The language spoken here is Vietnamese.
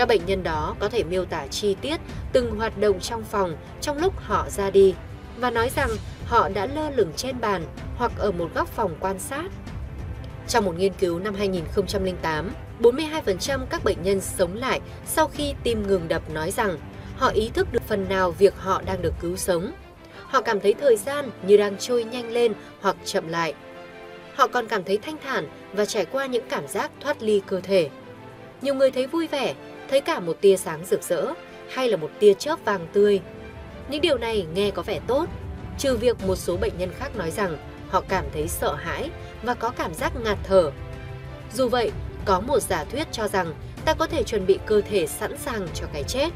Các bệnh nhân đó có thể miêu tả chi tiết từng hoạt động trong phòng trong lúc họ ra đi và nói rằng họ đã lơ lửng trên bàn hoặc ở một góc phòng quan sát. Trong một nghiên cứu năm 2008, 42% các bệnh nhân sống lại sau khi tim ngừng đập nói rằng họ ý thức được phần nào việc họ đang được cứu sống. Họ cảm thấy thời gian như đang trôi nhanh lên hoặc chậm lại. Họ còn cảm thấy thanh thản và trải qua những cảm giác thoát ly cơ thể. Nhiều người thấy vui vẻ, thấy cả một tia sáng rực rỡ hay là một tia chớp vàng tươi. Những điều này nghe có vẻ tốt, trừ việc một số bệnh nhân khác nói rằng họ cảm thấy sợ hãi và có cảm giác ngạt thở. Dù vậy, có một giả thuyết cho rằng ta có thể chuẩn bị cơ thể sẵn sàng cho cái chết.